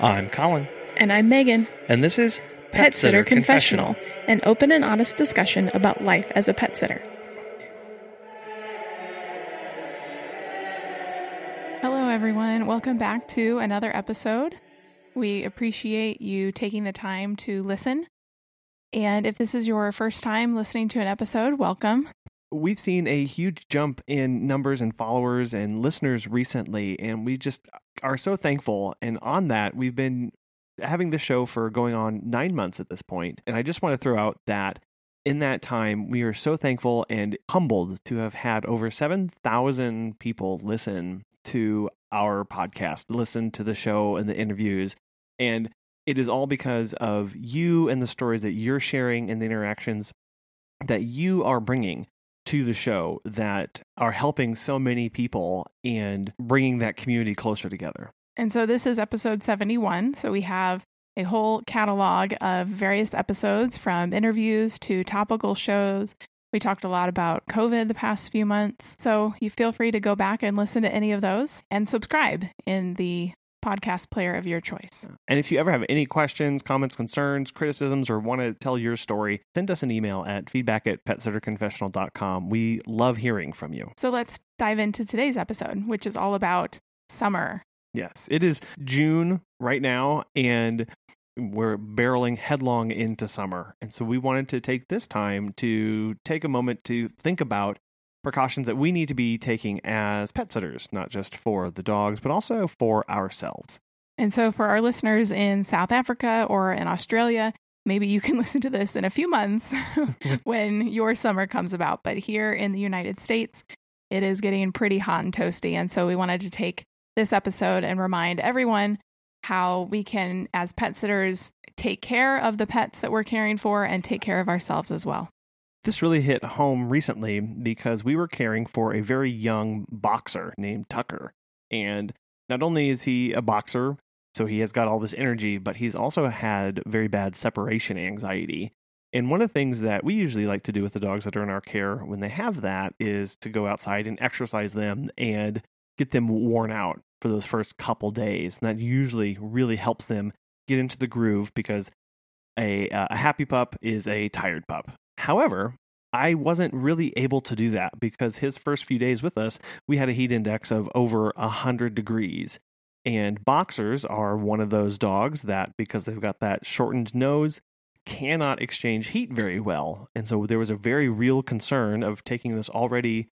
I'm Colin. And I'm Megan. And this is Pet Sitter Confessional, an open and honest discussion about life as a pet sitter. Hello, everyone. Welcome back to another episode. We appreciate you taking the time to listen. And if this is your first time listening to an episode, welcome. We've seen a huge jump in numbers and followers and listeners recently, and we just are so thankful. And on that, we've been having the show for going on 9 months at this point. And I just want to throw out that in that time, we are so thankful and humbled to have had over 7,000 people listen to our podcast, listen to the show and the interviews. And it is all because of you and the stories that you're sharing and the interactions that you are bringing to the show that are helping so many people and bringing that community closer together. And so this is episode 71. So we have a whole catalog of various episodes, from interviews to topical shows. We talked a lot about COVID the past few months. So you feel free to go back and listen to any of those and subscribe in the podcast player of your choice. And if you ever have any questions, comments, concerns, criticisms, or want to tell your story, send us an email at feedback@petsitterconfessional.com. We love hearing from you. So let's dive into today's episode, which is all about summer. Yes, it is June right now, and we're barreling headlong into summer. And so we wanted to take this time to take a moment to think about precautions that we need to be taking as pet sitters, not just for the dogs, but also for ourselves. And so for our listeners in South Africa or in Australia, maybe you can listen to this in a few months when your summer comes about. But here in the United States, it is getting pretty hot and toasty. And so we wanted to take this episode and remind everyone how we can, as pet sitters, take care of the pets that we're caring for and take care of ourselves as well. This really hit home recently because we were caring for a very young boxer named Tucker. And not only is he a boxer, so he has got all this energy, but he's also had very bad separation anxiety. And one of the things that we usually like to do with the dogs that are in our care when they have that is to go outside and exercise them and get them worn out for those first couple days. And that usually really helps them get into the groove, because a happy pup is a tired pup. However, I wasn't really able to do that because his first few days with us, we had a heat index of over 100 degrees. And boxers are one of those dogs that, because they've got that shortened nose, cannot exchange heat very well. And so there was a very real concern of taking this already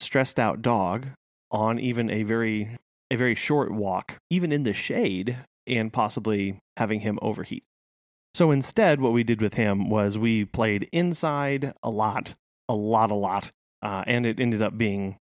stressed out dog on even a very short walk, even in the shade, and possibly having him overheat. So instead, what we did with him was we played inside a lot, and it ended up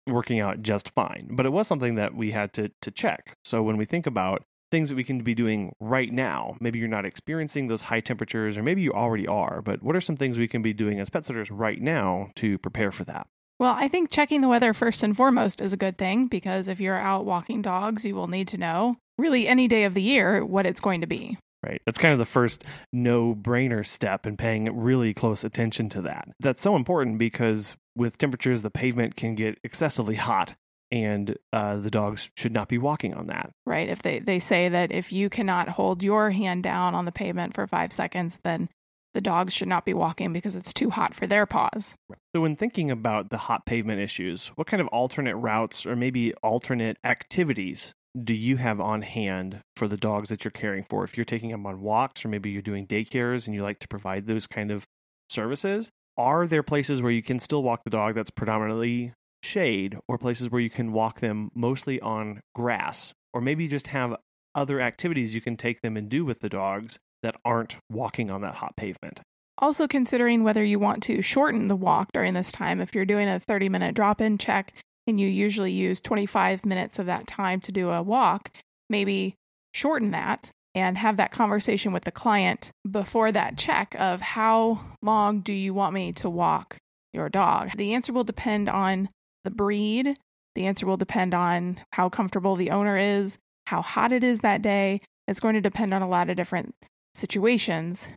working out just fine. But it was something that we had to check. So when we think about things that we can be doing right now, maybe you're not experiencing those high temperatures, or maybe you already are, but what are some things we can be doing as pet sitters right now to prepare for that? Well, I think checking the weather first and foremost is a good thing, because if you're out walking dogs, you will need to know really any day of the year what it's going to be. Right. That's kind of the first no-brainer step in paying really close attention to that. That's so important because with temperatures, the pavement can get excessively hot, and the dogs should not be walking on that. Right. If they say that if you cannot hold your hand down on the pavement for 5 seconds, then the dogs should not be walking because it's too hot for their paws. Right. So when thinking about the hot pavement issues, what kind of alternate routes or maybe alternate activities do you have on hand for the dogs that you're caring for? If you're taking them on walks, or maybe you're doing daycares and you like to provide those kind of services, are there places where you can still walk the dog that's predominantly shade, or places where you can walk them mostly on grass, or maybe just have other activities you can take them and do with the dogs that aren't walking on that hot pavement? Also considering whether you want to shorten the walk during this time. If you're doing a 30-minute drop-in check, and you usually use 25 minutes of that time to do a walk, maybe shorten that and have that conversation with the client before that check of how long do you want me to walk your dog? The answer will depend on the breed. The answer will depend on how comfortable the owner is, how hot it is that day. It's going to depend on a lot of different situations.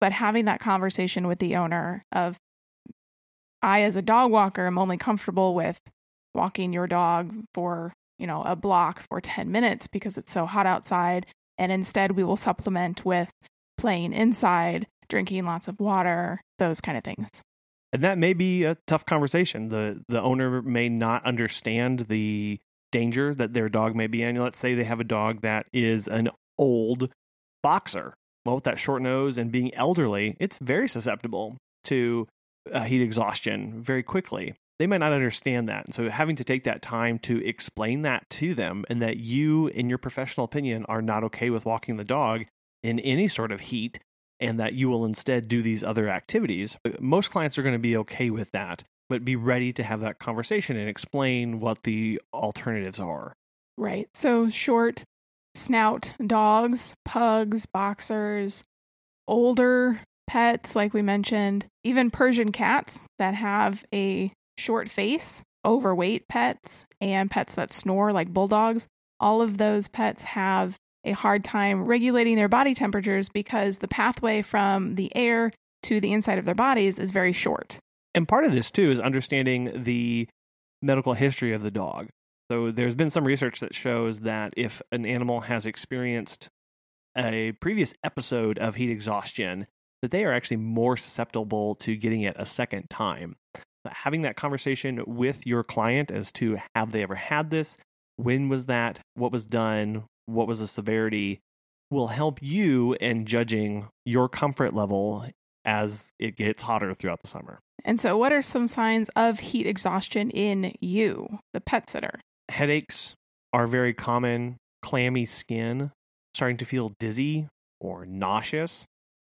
But having that conversation with the owner of, I as a dog walker am only comfortable with walking your dog for, a block for 10 minutes because it's so hot outside. And instead, we will supplement with playing inside, drinking lots of water, those kind of things. And that may be a tough conversation. The owner may not understand the danger that their dog may be in. Let's say they have a dog that is an old boxer. Well, with that short nose and being elderly, it's very susceptible to heat exhaustion very quickly. They might not understand that. And so having to take that time to explain that to them, and that you, in your professional opinion, are not okay with walking the dog in any sort of heat, and that you will instead do these other activities. Most clients are going to be okay with that, but be ready to have that conversation and explain what the alternatives are. Right. So short snout dogs, pugs, boxers, older pets, like we mentioned, even Persian cats that have a short face, overweight pets, and pets that snore like bulldogs. All of those pets have a hard time regulating their body temperatures because the pathway from the air to the inside of their bodies is very short. And part of this, too, is understanding the medical history of the dog. So there's been some research that shows that if an animal has experienced a previous episode of heat exhaustion, that they are actually more susceptible to getting it a second time. But having that conversation with your client as to have they ever had this, when was that, what was done, what was the severity, will help you in judging your comfort level as it gets hotter throughout the summer. And so what are some signs of heat exhaustion in you, the pet sitter? Headaches are very common, clammy skin, starting to feel dizzy or nauseous,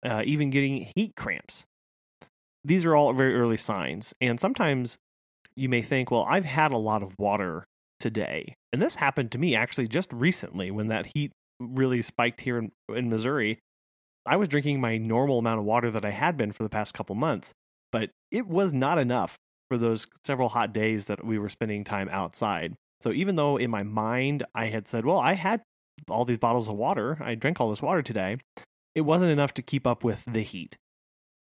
even getting heat cramps. These are all very early signs. And sometimes you may think, well, I've had a lot of water today. And this happened to me actually just recently when that heat really spiked here in Missouri. I was drinking my normal amount of water that I had been for the past couple months, but it was not enough for those several hot days that we were spending time outside. So even though in my mind I had said, well, I had all these bottles of water, I drank all this water today, it wasn't enough to keep up with the heat.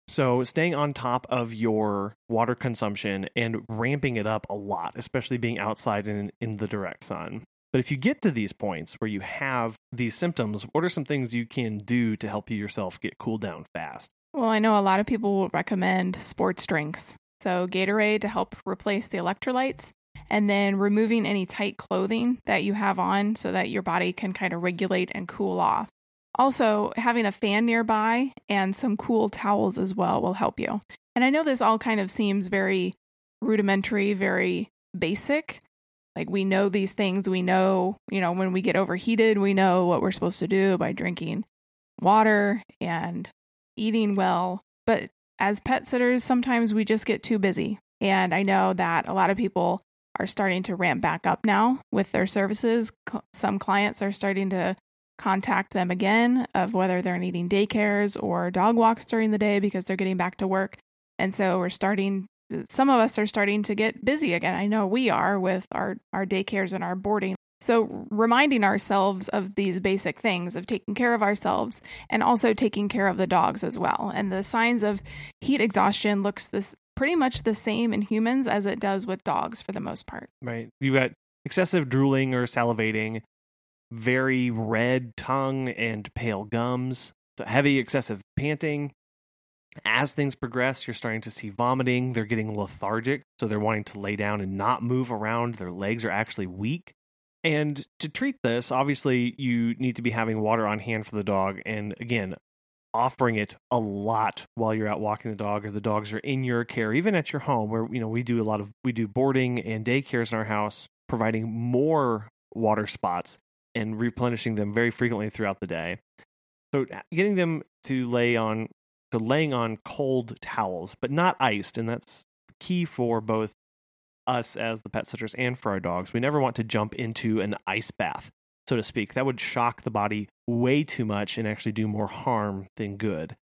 So staying on top of your water consumption and ramping it up a lot, especially being outside in the direct sun. But if you get to these points where you have these symptoms, what are some things you can do to help yourself get cooled down fast? Well, I know a lot of people will recommend sports drinks. So Gatorade to help replace the electrolytes, and then removing any tight clothing that you have on so that your body can kind of regulate and cool off. Also, having a fan nearby and some cool towels as well will help you. And I know this all kind of seems very rudimentary, very basic. Like we know these things, we know, when we get overheated, we know what we're supposed to do by drinking water and eating well. But as pet sitters, sometimes we just get too busy. And I know that a lot of people are starting to ramp back up now with their services. Some clients are starting to contact them again of whether they're needing daycares or dog walks during the day because they're getting back to work. And so some of us are starting to get busy again. I know we are with our daycares and our boarding. So reminding ourselves of these basic things of taking care of ourselves and also taking care of the dogs as well. And the signs of heat exhaustion looks this pretty much the same in humans as it does with dogs for the most part. Right. You've got excessive drooling or salivating, very red tongue and pale gums, heavy excessive panting. As things progress, you're starting to see vomiting. They're getting lethargic, so they're wanting to lay down and not move around. Their legs are actually weak. And to treat this, obviously, you need to be having water on hand for the dog. And again, offering it a lot while you're out walking the dog, or the dogs are in your care, even at your home where, we do boarding and daycares in our house, providing more water spots and replenishing them very frequently throughout the day. So getting them to laying on cold towels, but not iced. And that's key for both us as the pet sitters and for our dogs. We never want to jump into an ice bath, so to speak. That would shock the body way too much and actually do more harm than good.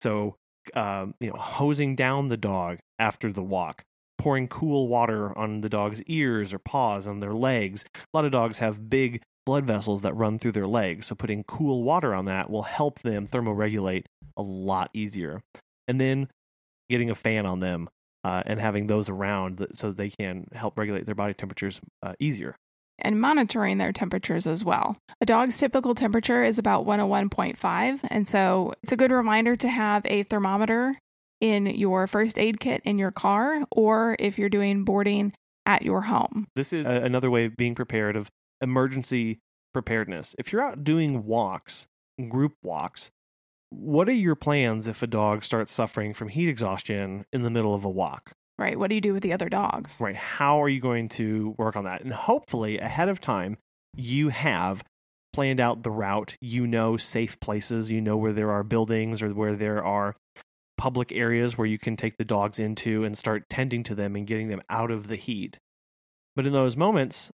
So, hosing down the dog after the walk, pouring cool water on the dog's ears or paws, on their legs. A lot of dogs have big blood vessels that run through their legs. So putting cool water on that will help them thermoregulate a lot easier. And then getting a fan on them and having those around so that they can help regulate their body temperatures easier. and monitoring their temperatures as well. A dog's typical temperature is about 101.5, and so it's a good reminder to have a thermometer in your first aid kit in your car, or if you're doing boarding at your home. This is another way of being prepared, of emergency preparedness. If you're out doing walks, group walks, what are your plans if a dog starts suffering from heat exhaustion in the middle of a walk? Right. What do you do with the other dogs? Right. How are you going to work on that? And hopefully ahead of time, you have planned out the route, you know, safe places, you know, where there are buildings or where there are public areas where you can take the dogs into and start tending to them and getting them out of the heat. But in those moments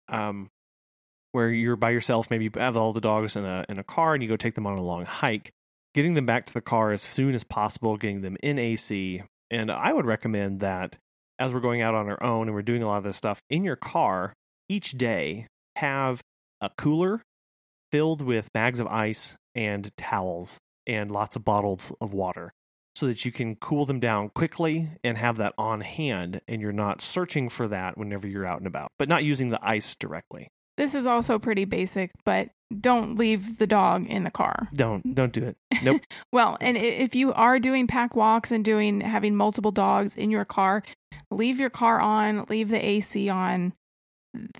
where you're by yourself, maybe you have all the dogs in a car and you go take them on a long hike, getting them back to the car as soon as possible, getting them in AC. And I would recommend that as we're going out on our own and we're doing a lot of this stuff in your car, each day have a cooler filled with bags of ice and towels and lots of bottles of water so that you can cool them down quickly and have that on hand, and you're not searching for that whenever you're out and about, but not using the ice directly. This is also pretty basic, but don't leave the dog in the car. Don't do it. Nope. Well, and if you are doing pack walks and having multiple dogs in your car, leave your car on, leave the AC on.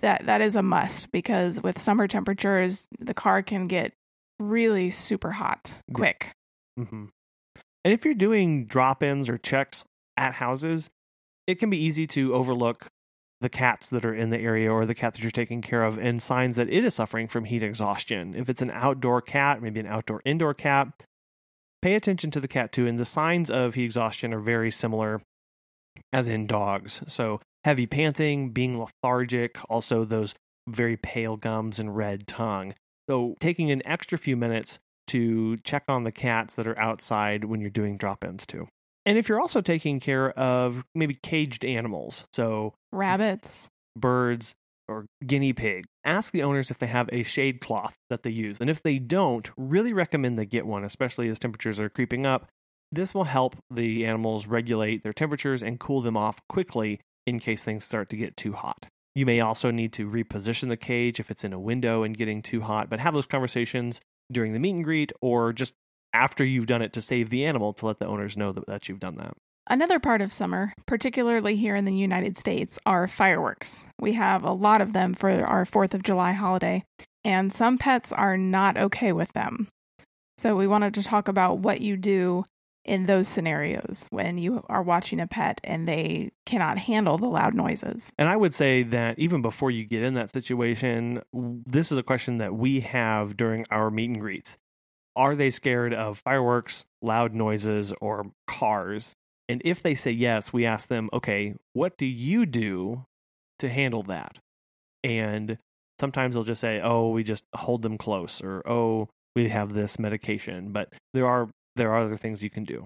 That is a must, because with summer temperatures, the car can get really super hot quick. Mm-hmm. And if you're doing drop-ins or checks at houses, it can be easy to overlook the cats that are in the area or the cat that you're taking care of and signs that it is suffering from heat exhaustion. If it's an outdoor cat, maybe an outdoor-indoor cat, pay attention to the cat too. And the signs of heat exhaustion are very similar as in dogs. So heavy panting, being lethargic, also those very pale gums and red tongue. So taking an extra few minutes to check on the cats that are outside when you're doing drop-ins too. And if you're also taking care of maybe caged animals, so rabbits, birds, or guinea pigs, ask the owners if they have a shade cloth that they use. And if they don't, really recommend they get one, especially as temperatures are creeping up. This will help the animals regulate their temperatures and cool them off quickly in case things start to get too hot. You may also need to reposition the cage if it's in a window and getting too hot, but have those conversations during the meet and greet or just after you've done it to save the animal, to let the owners know that you've done that. Another part of summer, particularly here in the United States, are fireworks. We have a lot of them for our 4th of July holiday, and some pets are not okay with them. So we wanted to talk about what you do in those scenarios when you are watching a pet and they cannot handle the loud noises. And I would say that even before you get in that situation, this is a question that we have during our meet and greets. Are they scared of fireworks, loud noises, or cars? And if they say yes, we ask them, okay, what do you do to handle that? And sometimes they'll just say, oh, we just hold them close, or oh, we have this medication. But there are other things you can do.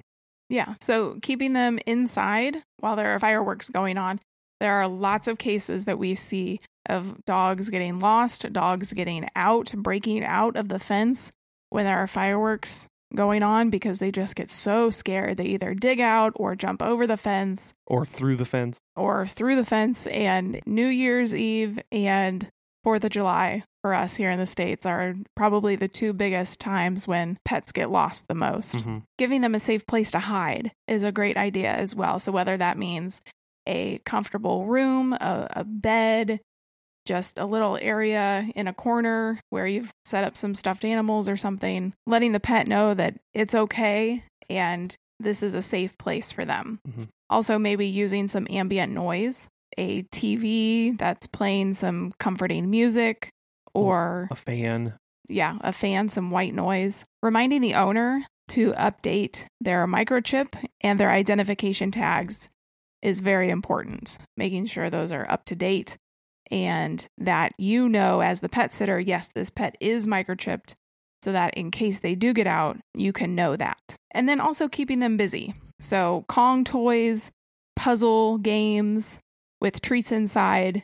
Yeah. So keeping them inside while there are fireworks going on, there are lots of cases that we see of dogs getting lost, dogs getting out, breaking out of the fence when there are fireworks going on, because they just get so scared. They either dig out or jump over the fence. Or through the fence. And New Year's Eve and 4th of July for us here in the States are probably the two biggest times when pets get lost the most. Mm-hmm. Giving them a safe place to hide is a great idea as well. So whether that means a comfortable room, a bed, just a little area in a corner where you've set up some stuffed animals or something, letting the pet know that it's okay and this is a safe place for them. Mm-hmm. Also, maybe using some ambient noise, a TV that's playing some comforting music, or a fan. Yeah, a fan, some white noise. Reminding the owner to update their microchip and their identification tags is very important. Making sure those are up to date. And that you know as the pet sitter, yes, this pet is microchipped, so that in case they do get out, you can know that. And then also keeping them busy. So Kong toys, puzzle games with treats inside,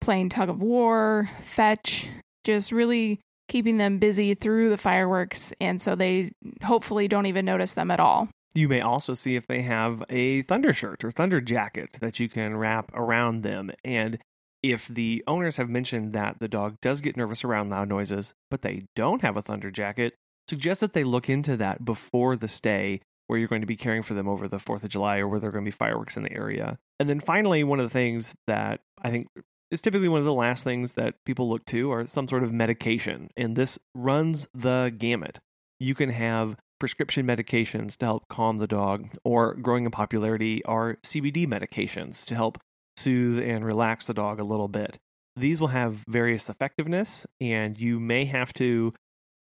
playing tug of war, fetch, just really keeping them busy through the fireworks, and so they hopefully don't even notice them at all. You may also see if they have a thunder shirt or thunder jacket that you can wrap around them. And If the owners have mentioned that the dog does get nervous around loud noises, but they don't have a thunder jacket, suggest that they look into that before the stay where you're going to be caring for them over the 4th of July or where there are going to be fireworks in the area. And then finally, one of the things that I think is typically one of the last things that people look to are some sort of medication. And this runs the gamut. You can have prescription medications to help calm the dog, or growing in popularity are CBD medications to help soothe and relax the dog a little bit. These will have various effectiveness, and you may have to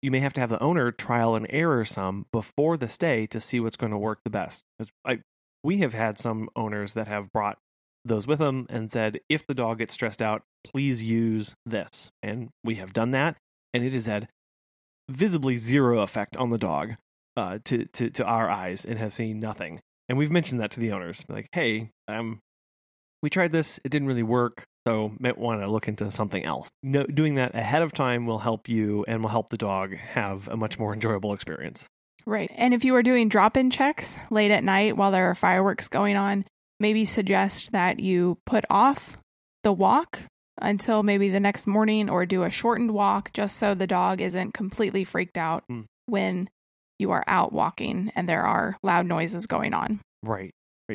have the owner trial and error some before the stay to see what's going to work the best. We have had some owners that have brought those with them and said, if the dog gets stressed out, please use this. And we have done that, and it has had visibly zero effect on the dog to our eyes, and have seen nothing. And we've mentioned that to the owners. Like, hey, we tried this, it didn't really work, so might want to look into something else. No, doing that ahead of time will help you and will help the dog have a much more enjoyable experience. Right. And if you are doing drop-in checks late at night while there are fireworks going on, maybe suggest that you put off the walk until maybe the next morning, or do a shortened walk just so the dog isn't completely freaked out when you are out walking and there are loud noises going on. Right.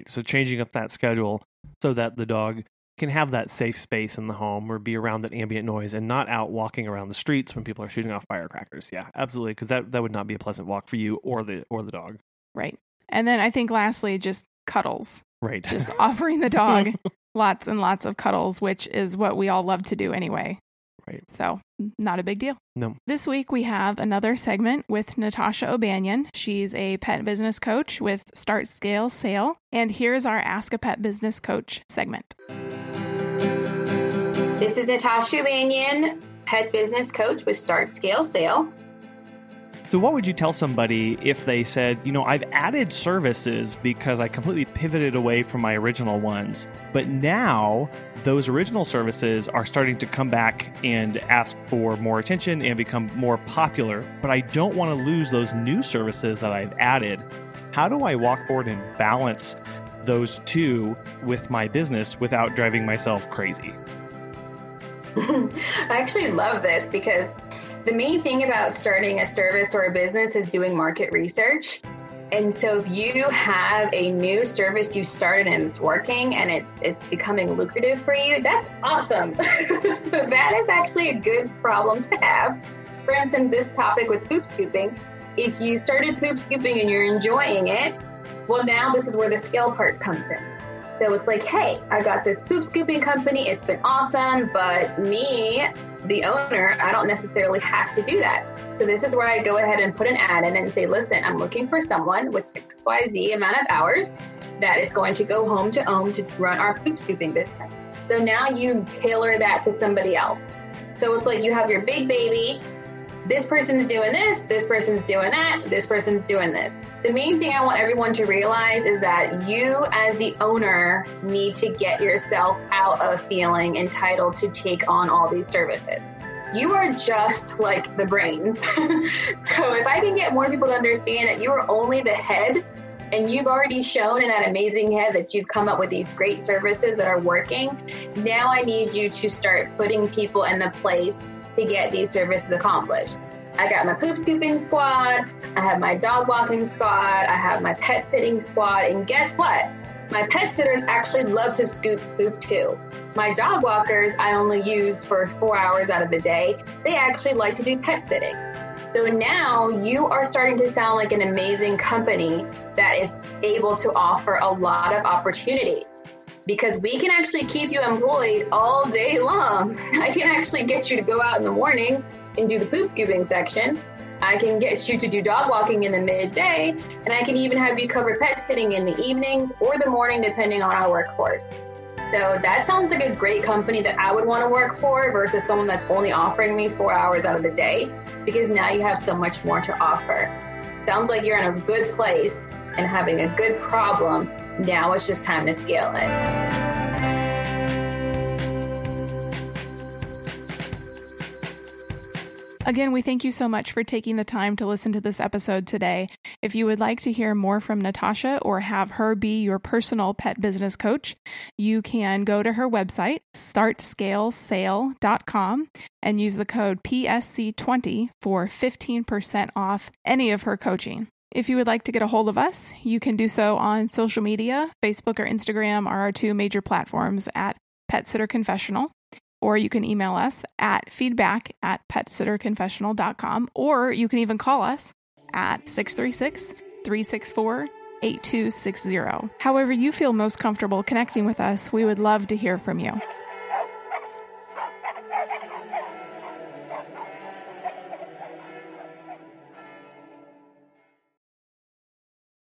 So changing up that schedule so that the dog can have that safe space in the home or be around that ambient noise and not out walking around the streets when people are shooting off firecrackers. Yeah, absolutely. Because that would not be a pleasant walk for you or the dog. Right. And then I think lastly, just cuddles. Right. Just offering the dog lots and lots of cuddles, which is what we all love to do anyway. Right. So not a big deal. No. This week we have another segment with Natasha O'Banion. She's a pet business coach with Start Scale Sale. And here's our Ask a Pet Business Coach segment. This is Natasha O'Banion, pet business coach with Start Scale Sale. So what would you tell somebody if they said, you know, I've added services because I completely pivoted away from my original ones, but now those original services are starting to come back and ask for more attention and become more popular, but I don't want to lose those new services that I've added. How do I walk forward and balance those two with my business without driving myself crazy? I actually love this because the main thing about starting a service or a business is doing market research. And so if you have a new service you started and it's working and it's becoming lucrative for you, that's awesome. So that is actually a good problem to have. For instance, this topic with poop scooping, if you started poop scooping and you're enjoying it, well, now this is where the scale part comes in. So it's like, hey, I got this poop scooping company. It's been awesome, but me, the owner, I don't necessarily have to do that. So this is where I go ahead and put an ad in and say, listen, I'm looking for someone with XYZ amount of hours that is going to go home to own to run our poop scooping business. So now you tailor that to somebody else. So it's like you have your big baby. This person's doing this person's doing that, this person's doing this. The main thing I want everyone to realize is that you as the owner need to get yourself out of feeling entitled to take on all these services. You are just like the brains. So if I can get more people to understand that you are only the head and you've already shown in that amazing head that you've come up with these great services that are working, now I need you to start putting people in the place to get these services accomplished. I got my poop scooping squad, I have my dog walking squad, I have my pet sitting squad, and guess what? My pet sitters actually love to scoop poop too. My dog walkers I only use for 4 hours out of the day. They actually like to do pet sitting. So now you are starting to sound like an amazing company that is able to offer a lot of opportunity. Because we can actually keep you employed all day long. I can actually get you to go out in the morning and do the poop scooping section. I can get you to do dog walking in the midday, and I can even have you cover pet sitting in the evenings or the morning, depending on our workforce. So that sounds like a great company that I would want to work for versus someone that's only offering me 4 hours out of the day, because now you have so much more to offer. Sounds like you're in a good place and having a good problem. Now it's just time to scale it. Again, we thank you so much for taking the time to listen to this episode today. If you would like to hear more from Natasha or have her be your personal pet business coach, you can go to her website, startscalesale.com, and use the code PSC20 for 15% off any of her coaching. If you would like to get a hold of us, you can do so on social media. Facebook or Instagram are our two major platforms at Pet Sitter Confessional. Or you can email us at feedback@petsitterconfessional.com, or you can even call us at 636-364-8260. However you feel most comfortable connecting with us, we would love to hear from you.